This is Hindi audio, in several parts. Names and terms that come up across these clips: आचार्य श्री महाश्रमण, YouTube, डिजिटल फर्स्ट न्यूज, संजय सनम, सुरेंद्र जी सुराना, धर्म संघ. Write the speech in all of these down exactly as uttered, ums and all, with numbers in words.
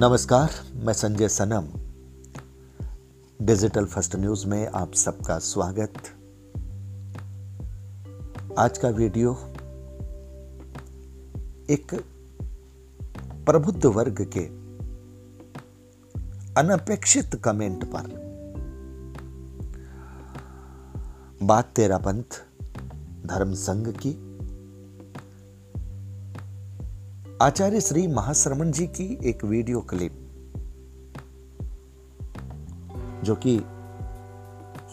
नमस्कार, मैं संजय सनम। डिजिटल फर्स्ट न्यूज में आप सबका स्वागत। आज का वीडियो एक प्रबुद्ध वर्ग के अनपेक्षित कमेंट पर। बात तेरा पंथ धर्म संघ की, आचार्य श्री महाश्रमण जी की एक वीडियो क्लिप जो कि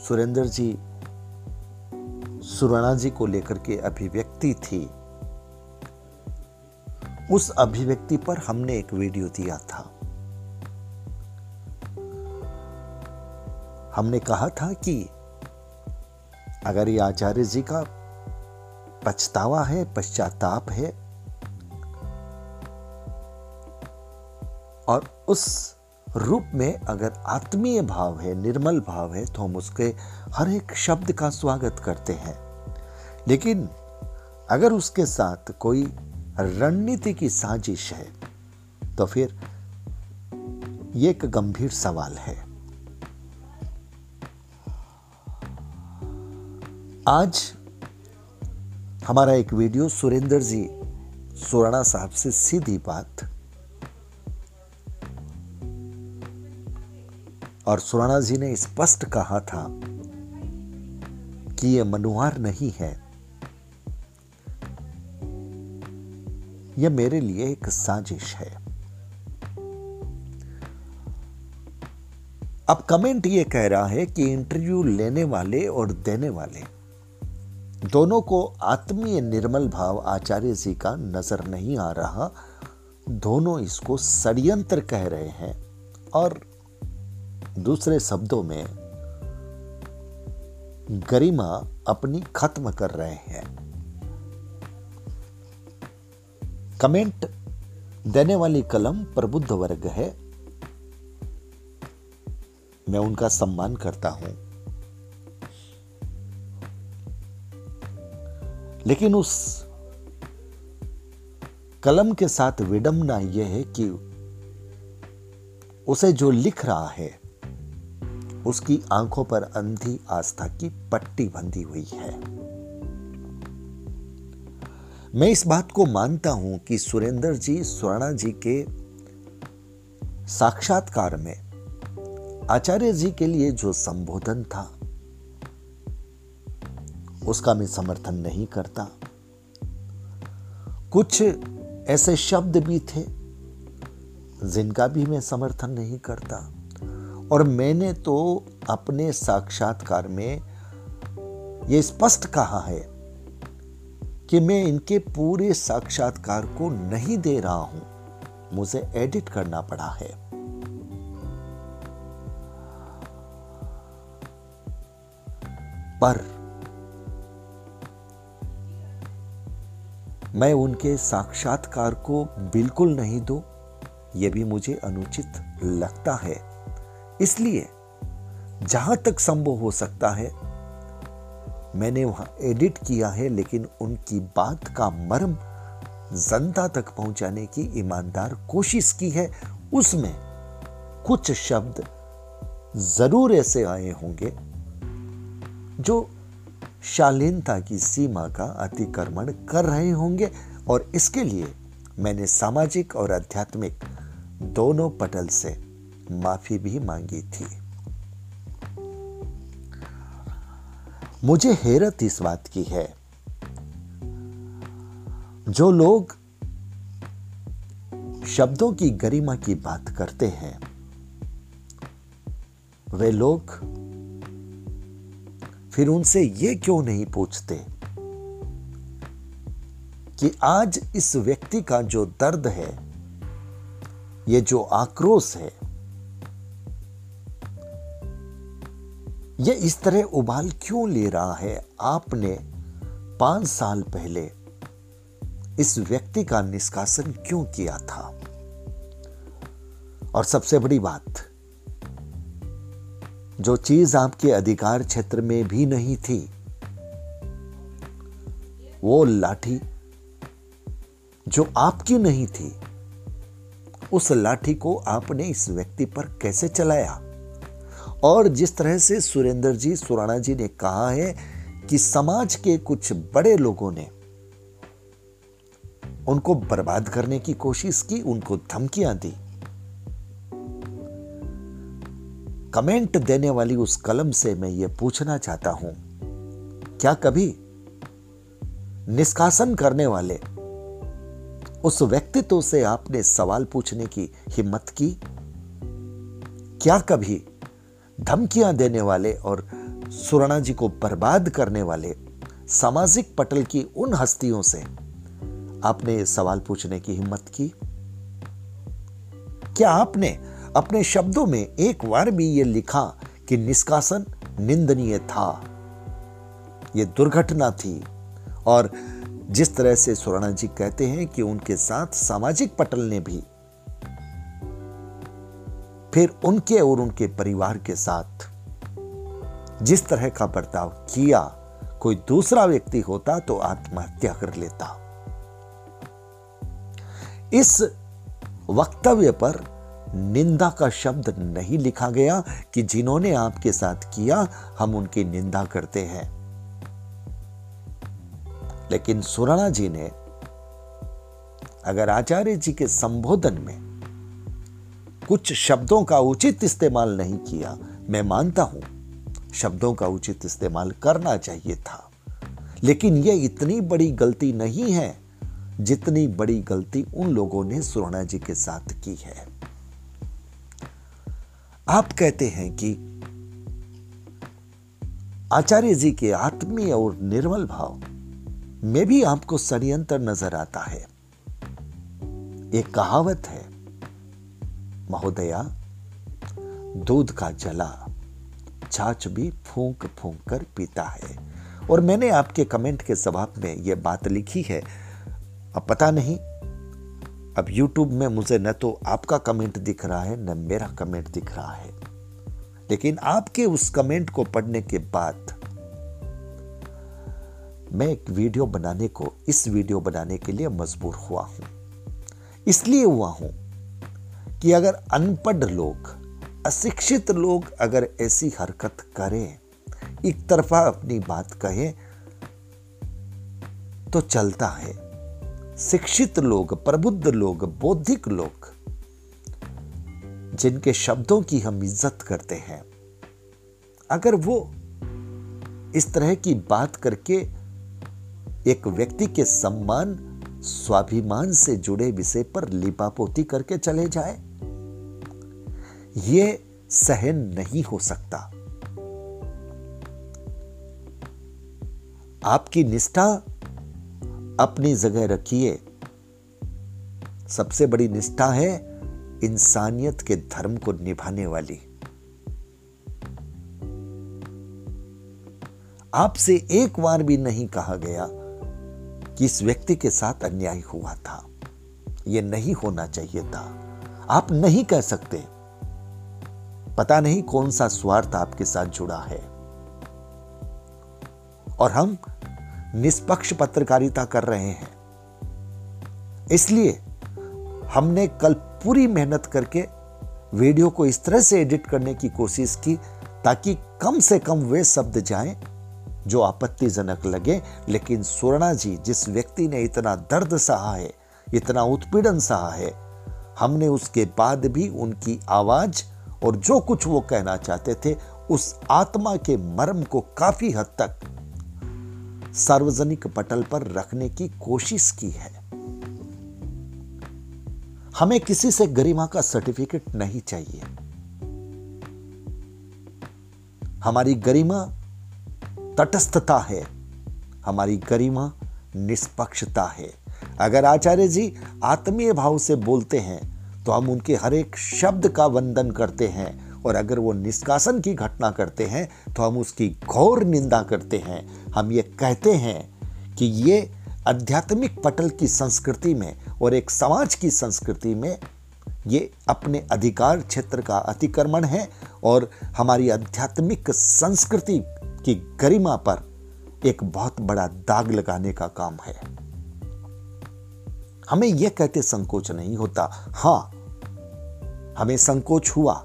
सुरेंद्र जी सुराना जी को लेकर के अभिव्यक्ति थी, उस अभिव्यक्ति पर हमने एक वीडियो दिया था। हमने कहा था कि अगर ये आचार्य जी का पछतावा है, पश्चाताप है और उस रूप में अगर आत्मीय भाव है, निर्मल भाव है, तो हम उसके हर एक शब्द का स्वागत करते हैं। लेकिन अगर उसके साथ कोई रणनीति की साजिश है तो फिर ये एक गंभीर सवाल है। आज हमारा एक वीडियो सुरेंद्र जी सुराना साहब से सीधी बात, और सुराना जी ने स्पष्ट कहा था कि यह मनुहार नहीं है, यह मेरे लिए एक साजिश है। अब कमेंट यह कह रहा है कि इंटरव्यू लेने वाले और देने वाले दोनों को आत्मीय निर्मल भाव आचार्य जी का नजर नहीं आ रहा, दोनों इसको षड्यंत्र कह रहे हैं। और दूसरे शब्दों में गरिमा अपनी खत्म कर रहे हैं। कमेंट देने वाली कलम प्रबुद्ध वर्ग है, मैं उनका सम्मान करता हूं, लेकिन उस कलम के साथ विडंबना यह है कि उसे जो लिख रहा है उसकी आंखों पर अंधी आस्था की पट्टी बंधी हुई है। मैं इस बात को मानता हूं कि सुरेंद्र जी सुराना जी के साक्षात्कार में आचार्य जी के लिए जो संबोधन था उसका मैं समर्थन नहीं करता। कुछ ऐसे शब्द भी थे जिनका भी मैं समर्थन नहीं करता, और मैंने तो अपने साक्षात्कार में यह स्पष्ट कहा है कि मैं इनके पूरे साक्षात्कार को नहीं दे रहा हूं, मुझे एडिट करना पड़ा है। पर मैं उनके साक्षात्कार को बिल्कुल नहीं दूं, यह भी मुझे अनुचित लगता है। इसलिए जहां तक संभव हो सकता है मैंने वहां एडिट किया है, लेकिन उनकी बात का मर्म जनता तक पहुंचाने की ईमानदार कोशिश की है। उसमें कुछ शब्द जरूर ऐसे आए होंगे जो शालीनता की सीमा का अतिक्रमण कर रहे होंगे, और इसके लिए मैंने सामाजिक और आध्यात्मिक दोनों पटल से माफी भी मांगी थी। मुझे हैरत इस बात की है, जो लोग शब्दों की गरिमा की बात करते हैं वे लोग फिर उनसे ये क्यों नहीं पूछते कि आज इस व्यक्ति का जो दर्द है, ये जो आक्रोश है, ये इस तरह उबाल क्यों ले रहा है। आपने पांच साल पहले इस व्यक्ति का निष्कासन क्यों किया था। और सबसे बड़ी बात, जो चीज आपके अधिकार क्षेत्र में भी नहीं थी, वो लाठी जो आपकी नहीं थी उस लाठी को आपने इस व्यक्ति पर कैसे चलाया। और जिस तरह से सुरेंद्र जी सुराना जी ने कहा है कि समाज के कुछ बड़े लोगों ने उनको बर्बाद करने की कोशिश की, उनको धमकियां दी। कमेंट देने वाली उस कलम से मैं ये पूछना चाहता हूं, क्या कभी निष्कासन करने वाले उस व्यक्तित्व से आपने सवाल पूछने की हिम्मत की? क्या कभी धमकियां देने वाले और सुराना जी को बर्बाद करने वाले सामाजिक पटल की उन हस्तियों से आपने सवाल पूछने की हिम्मत की? क्या आपने अपने शब्दों में एक बार भी यह लिखा कि निष्कासन निंदनीय था, यह दुर्घटना थी? और जिस तरह से सुराना जी कहते हैं कि उनके साथ सामाजिक पटल ने भी फिर उनके और उनके परिवार के साथ जिस तरह का बर्ताव किया, कोई दूसरा व्यक्ति होता तो आत्महत्या कर लेता। इस वक्तव्य पर निंदा का शब्द नहीं लिखा गया कि जिन्होंने आपके साथ किया हम उनकी निंदा करते हैं। लेकिन सुराना जी ने अगर आचार्य जी के संबोधन में कुछ शब्दों का उचित इस्तेमाल नहीं किया, मैं मानता हूं शब्दों का उचित इस्तेमाल करना चाहिए था, लेकिन यह इतनी बड़ी गलती नहीं है जितनी बड़ी गलती उन लोगों ने सुराना जी के साथ की है। आप कहते हैं कि आचार्य जी के आत्मीय और निर्मल भाव में भी आपको षड्यंत्र नजर आता है। एक कहावत है महोदया, दूध का जला छाछ भी फूंक फूंक कर पीता है। और मैंने आपके कमेंट के जवाब में यह बात लिखी है। अब पता नहीं अब YouTube में मुझे न तो आपका कमेंट दिख रहा है न मेरा कमेंट दिख रहा है, लेकिन आपके उस कमेंट को पढ़ने के बाद मैं एक वीडियो बनाने को इस वीडियो बनाने के लिए मजबूर हुआ हूं। इसलिए हुआ हूं कि अगर अनपढ़ लोग, अशिक्षित लोग अगर ऐसी हरकत करें, एक तरफा अपनी बात कहें तो चलता है। शिक्षित लोग, प्रबुद्ध लोग, बौद्धिक लोग, जिनके शब्दों की हम इज्जत करते हैं, अगर वो इस तरह की बात करके एक व्यक्ति के सम्मान, स्वाभिमान से जुड़े विषय पर लिपापोती करके चले जाए, ये सहन नहीं हो सकता। आपकी निष्ठा अपनी जगह रखिए। सबसे बड़ी निष्ठा है इंसानियत के धर्म को निभाने वाली। आपसे एक बार भी नहीं कहा गया कि इस व्यक्ति के साथ अन्याय हुआ था, यह नहीं होना चाहिए था। आप नहीं कह सकते। पता नहीं कौन सा स्वार्थ आपके साथ जुड़ा है। और हम निष्पक्ष पत्रकारिता कर रहे हैं, इसलिए हमने कल पूरी मेहनत करके वीडियो को इस तरह से एडिट करने की कोशिश की ताकि कम से कम वे शब्द जाएं जो आपत्तिजनक लगे। लेकिन सुराना जी, जिस व्यक्ति ने इतना दर्द सहा है, इतना उत्पीड़न सहा है, हमने उसके बाद भी उनकी आवाज और जो कुछ वो कहना चाहते थे उस आत्मा के मर्म को काफी हद तक सार्वजनिक पटल पर रखने की कोशिश की है। हमें किसी से गरिमा का सर्टिफिकेट नहीं चाहिए। हमारी गरिमा तटस्थता है, हमारी गरिमा निष्पक्षता है। अगर आचार्य जी आत्मीय भाव से बोलते हैं तो हम उनके हर एक शब्द का वंदन करते हैं, और अगर वो निष्कासन की घटना करते हैं तो हम उसकी घोर निंदा करते हैं। हम ये कहते हैं कि ये आध्यात्मिक पटल की संस्कृति में और एक समाज की संस्कृति में ये अपने अधिकार क्षेत्र का अतिक्रमण है, और हमारी आध्यात्मिक संस्कृति की गरिमा पर एक बहुत बड़ा दाग लगाने का काम है। हमें यह कहते संकोच नहीं होता। हां, हमें संकोच हुआ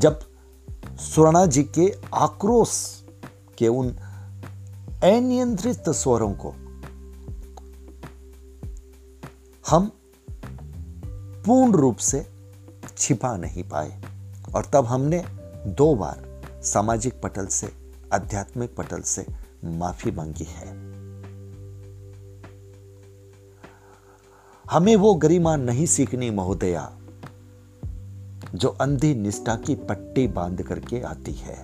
जब सुराना जी के आक्रोश के उन अनियंत्रित स्वरों को हम पूर्ण रूप से छिपा नहीं पाए, और तब हमने दो बार सामाजिक पटल से, आध्यात्मिक पटल से माफी मांगी है। हमें वो गरिमा नहीं सीखनी महोदया जो अंधी निष्ठा की पट्टी बांध करके आती है।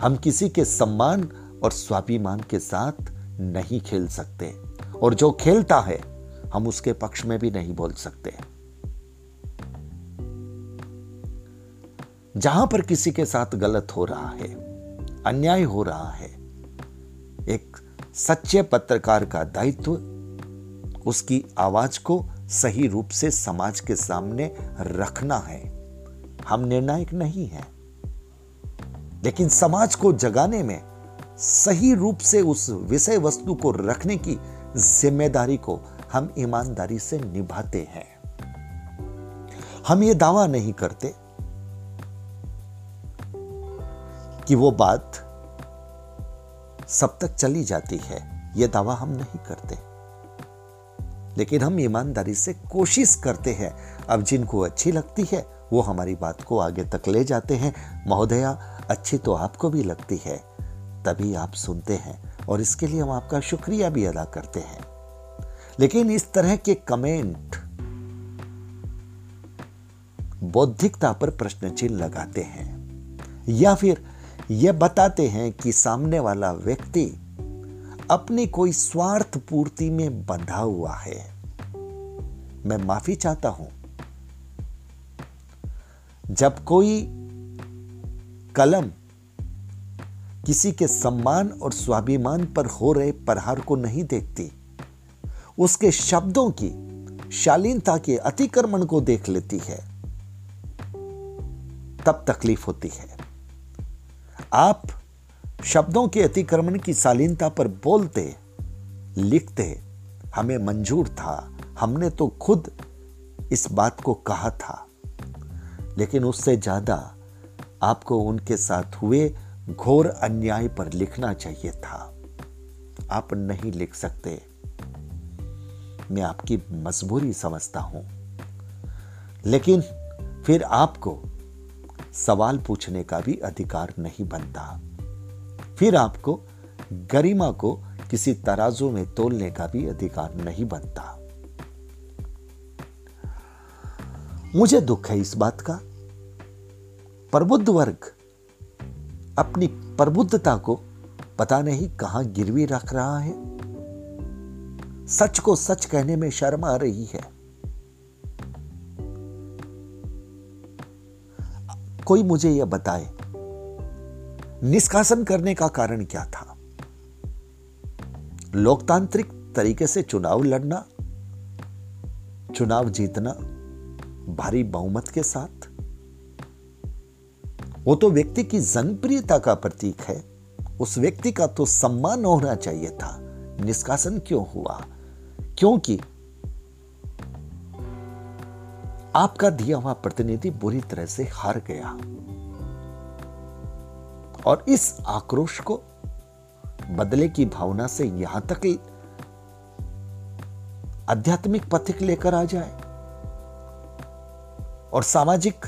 हम किसी के सम्मान और स्वाभिमान के साथ नहीं खेल सकते, और जो खेलता है हम उसके पक्ष में भी नहीं बोल सकते। जहां पर किसी के साथ गलत हो रहा है, अन्याय हो रहा है, एक सच्चे पत्रकार का दायित्व उसकी आवाज को सही रूप से समाज के सामने रखना है। हम निर्णायक नहीं हैं, लेकिन समाज को जगाने में सही रूप से उस विषय वस्तु को रखने की जिम्मेदारी को हम ईमानदारी से निभाते हैं। हम ये दावा नहीं करते कि वो बात सब तक चली जाती है, ये दावा हम नहीं करते, लेकिन हम ईमानदारी से कोशिश करते हैं। अब जिनको अच्छी लगती है वो हमारी बात को आगे तक ले जाते हैं। महोदया, अच्छी तो आपको भी लगती है, तभी आप सुनते हैं, और इसके लिए हम आपका शुक्रिया भी अदा करते हैं। लेकिन इस तरह के कमेंट बौद्धिकता पर प्रश्न चिन्ह लगाते हैं, या फिर यह बताते हैं कि सामने वाला व्यक्ति अपनी कोई स्वार्थ पूर्ति में बंधा हुआ है। मैं माफी चाहता हूं, जब कोई कलम किसी के सम्मान और स्वाभिमान पर हो रहे प्रहार को नहीं देखती, उसके शब्दों की शालीनता के अतिक्रमण को देख लेती है, तब तकलीफ होती है। आप शब्दों के अतिक्रमण की शालीनता पर बोलते, लिखते, हमें मंजूर था, हमने तो खुद इस बात को कहा था, लेकिन उससे ज्यादा आपको उनके साथ हुए घोर अन्याय पर लिखना चाहिए था। आप नहीं लिख सकते, मैं आपकी मजबूरी समझता हूं, लेकिन फिर आपको सवाल पूछने का भी अधिकार नहीं बनता। फिर आपको गरिमा को किसी तराजू में तोलने का भी अधिकार नहीं बनता। मुझे दुख है इस बात का, प्रबुद्ध वर्ग अपनी प्रबुद्धता को पता नहीं कहां गिरवी रख रहा है। सच को सच कहने में शर्म आ रही है। कोई मुझे यह बताए निष्कासन करने का कारण क्या था? लोकतांत्रिक तरीके से चुनाव लड़ना, चुनाव जीतना भारी बहुमत के साथ, वो तो व्यक्ति की जनप्रियता का प्रतीक है, उस व्यक्ति का तो सम्मान होना चाहिए था। निष्कासन क्यों हुआ? क्योंकि आपका दिया हुआ प्रतिनिधि बुरी तरह से हार गया, और इस आक्रोश को बदले की भावना से यहां तक आध्यात्मिक पथिक लेकर आ जाए और सामाजिक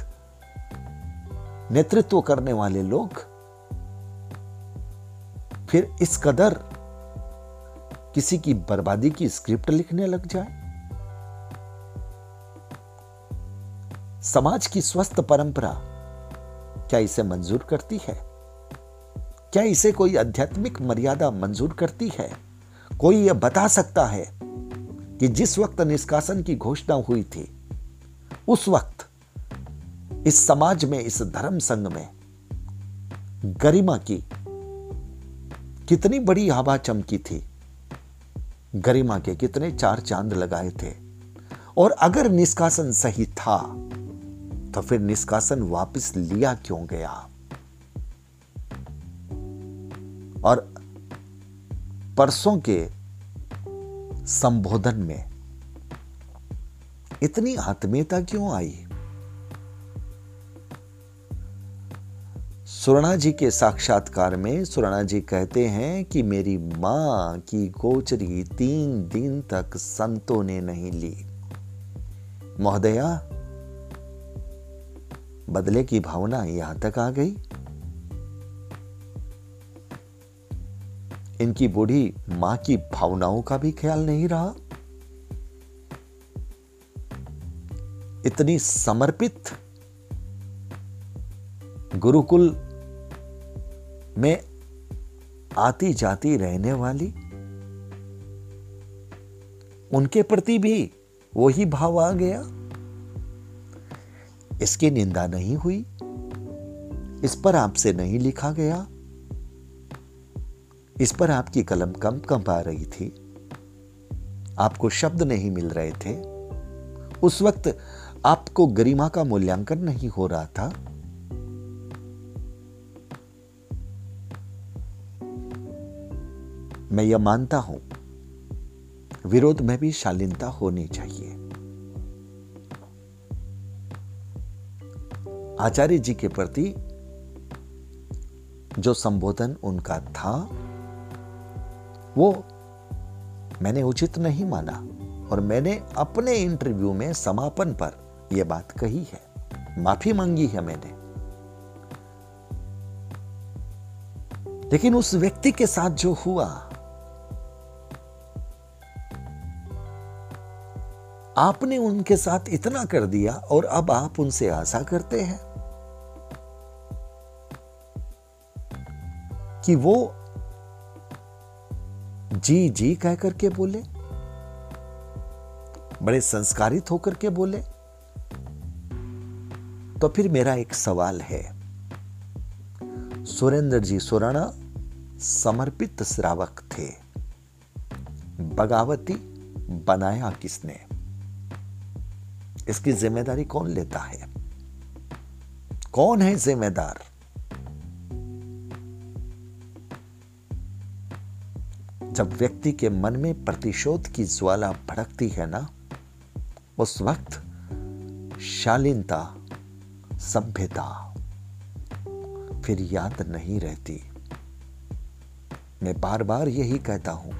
नेतृत्व करने वाले लोग फिर इस कदर किसी की बर्बादी की स्क्रिप्ट लिखने लग जाए। समाज की स्वस्थ परंपरा क्या इसे मंजूर करती है? क्या इसे कोई आध्यात्मिक मर्यादा मंजूर करती है? कोई यह बता सकता है कि जिस वक्त निष्कासन की घोषणा हुई थी, उस वक्त इस समाज में, इस धर्म संघ में गरिमा की कितनी बड़ी हवा चमकी थी, गरिमा के कितने चार चांद लगाए थे? और अगर निष्कासन सही था तो फिर निष्कासन वापस लिया क्यों गया? और परसों के संबोधन में इतनी आत्मीयता क्यों आई? सुराना जी के साक्षात्कार में सुराना जी कहते हैं कि मेरी मां की गोचरी तीन दिन तक संतों ने नहीं ली। महोदया, बदले की भावना यहां तक आ गई। इनकी बूढ़ी मां की भावनाओं का भी ख्याल नहीं रहा। इतनी समर्पित गुरुकुल में आती जाती रहने वाली, उनके प्रति भी वही भाव आ गया। इसकी निंदा नहीं हुई, इस पर आपसे नहीं लिखा गया, इस पर आपकी कलम कम कंपा रही थी, आपको शब्द नहीं मिल रहे थे, उस वक्त आपको गरिमा का मूल्यांकन नहीं हो रहा था। मैं यह मानता हूं विरोध में भी शालीनता होनी चाहिए। आचार्य जी के प्रति जो संबोधन उनका था वो मैंने उचित नहीं माना, और मैंने अपने इंटरव्यू में समापन पर यह बात कही है, माफी मांगी है मैंने। लेकिन उस व्यक्ति के साथ जो हुआ, आपने उनके साथ इतना कर दिया और अब आप उनसे आशा करते हैं कि वो जी जी कह करके बोले, बड़े संस्कारित होकर के बोले। तो फिर मेरा एक सवाल है, सुरेंद्र जी सुराना समर्पित श्रावक थे, बगावती बनाया किसने? इसकी जिम्मेदारी कौन लेता है? कौन है जिम्मेदार? जब व्यक्ति के मन में प्रतिशोध की ज्वाला भड़कती है ना, उस वक्त शालीनता, सभ्यता फिर याद नहीं रहती। मैं बार बार यही कहता हूं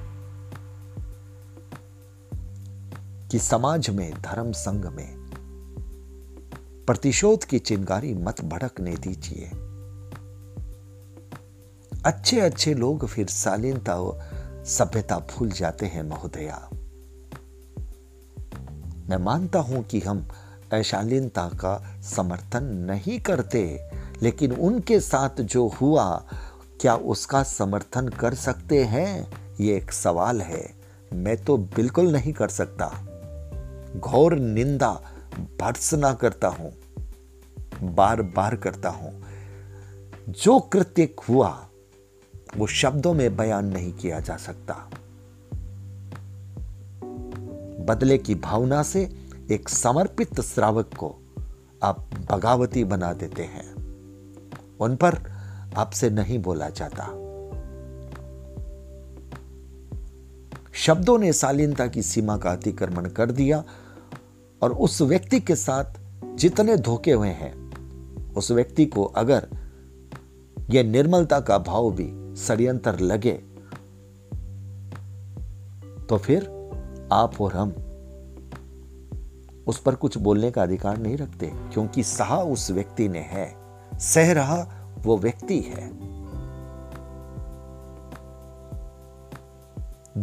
कि समाज में, धर्म संघ में प्रतिशोध की चिंगारी मत भड़कने दीजिए। अच्छे अच्छे लोग फिर शालीनता, सभ्यता भूल जाते हैं महोदया। मैं मानता हूं कि हम अशालीनता का समर्थन नहीं करते, लेकिन उनके साथ जो हुआ क्या उसका समर्थन कर सकते हैं? ये एक सवाल है। मैं तो बिल्कुल नहीं कर सकता। घोर निंदा, भर्त्सना करता हूं, बार बार करता हूं। जो कृत्य हुआ वो शब्दों में बयान नहीं किया जा सकता। बदले की भावना से एक समर्पित श्रावक को आप बगावती बना देते हैं। उन पर आपसे नहीं बोला जाता। शब्दों ने शालीनता की सीमा का अतिक्रमण कर दिया, और उस व्यक्ति के साथ जितने धोखे हुए हैं, उस व्यक्ति को अगर यह निर्मलता का भाव भी षड्यंत्र लगे, तो फिर आप और हम उस पर कुछ बोलने का अधिकार नहीं रखते, क्योंकि सहा उस व्यक्ति ने है, सह रहा वो व्यक्ति है।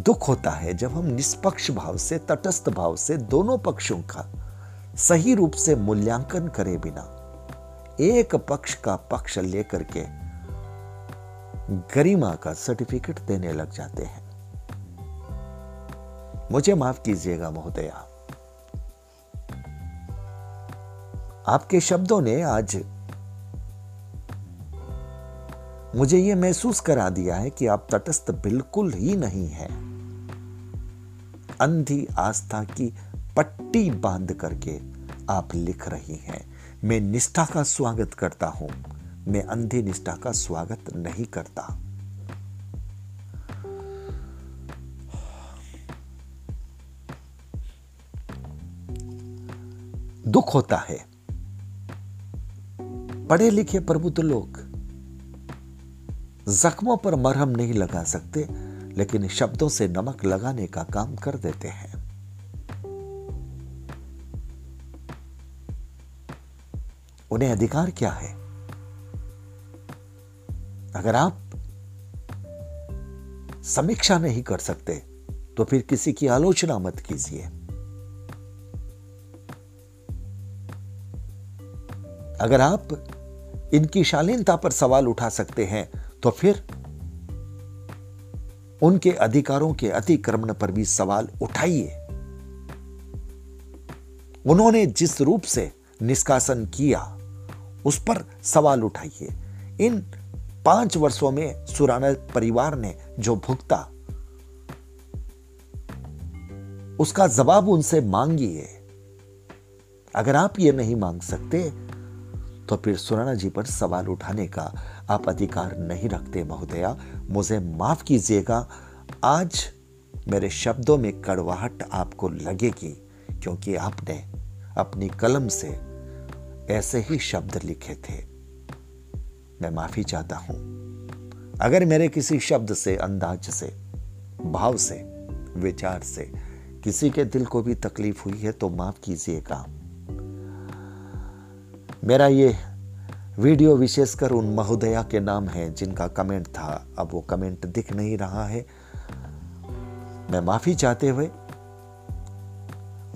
दुख होता है जब हम निष्पक्ष भाव से, तटस्थ भाव से दोनों पक्षों का सही रूप से मूल्यांकन करे बिना एक पक्ष का पक्ष लेकर के गरिमा का सर्टिफिकेट देने लग जाते हैं। मुझे माफ कीजिएगा महोदया, आपके शब्दों ने आज मुझे यह महसूस करा दिया है कि आप तटस्थ बिल्कुल ही नहीं हैं। अंधी आस्था की पट्टी बांध करके आप लिख रही हैं। मैं निष्ठा का स्वागत करता हूं, मैं अंधी निष्ठा का स्वागत नहीं करता। दुख होता है। पढ़े लिखे प्रबुद्ध लोग जख्मों पर मरहम नहीं लगा सकते, लेकिन शब्दों से नमक लगाने का काम कर देते हैं। उन्हें अधिकार क्या है? अगर आप समीक्षा नहीं कर सकते तो फिर किसी की आलोचना मत कीजिए। अगर आप इनकी शालीनता पर सवाल उठा सकते हैं तो फिर उनके अधिकारों के अतिक्रमण पर भी सवाल उठाइए। उन्होंने जिस रूप से निष्कासन किया उस पर सवाल उठाइए। इन पांच वर्षों में सुराना परिवार ने जो भुगता उसका जवाब उनसे मांगिए। अगर आप ये नहीं मांग सकते तो फिर सुराना जी पर सवाल उठाने का आप अधिकार नहीं रखते। महोदया, मुझे माफ कीजिएगा, आज मेरे शब्दों में कड़वाहट आपको लगेगी, क्योंकि आपने अपनी कलम से ऐसे ही शब्द लिखे थे। मैं माफी चाहता हूं अगर मेरे किसी शब्द से, अंदाज से, भाव से, विचार से किसी के दिल को भी तकलीफ हुई है तो माफ कीजिएगा। मेरा ये वीडियो विशेषकर उन महोदया के नाम है जिनका कमेंट था, अब वो कमेंट दिख नहीं रहा है। मैं माफी चाहते हुए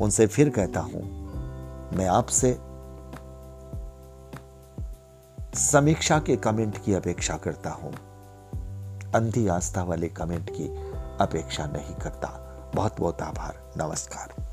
उनसे फिर कहता हूं, मैं आपसे समीक्षा के कमेंट की अपेक्षा करता हूं, अंधी आस्था वाले कमेंट की अपेक्षा नहीं करता। बहुत बहुत आभार, नमस्कार।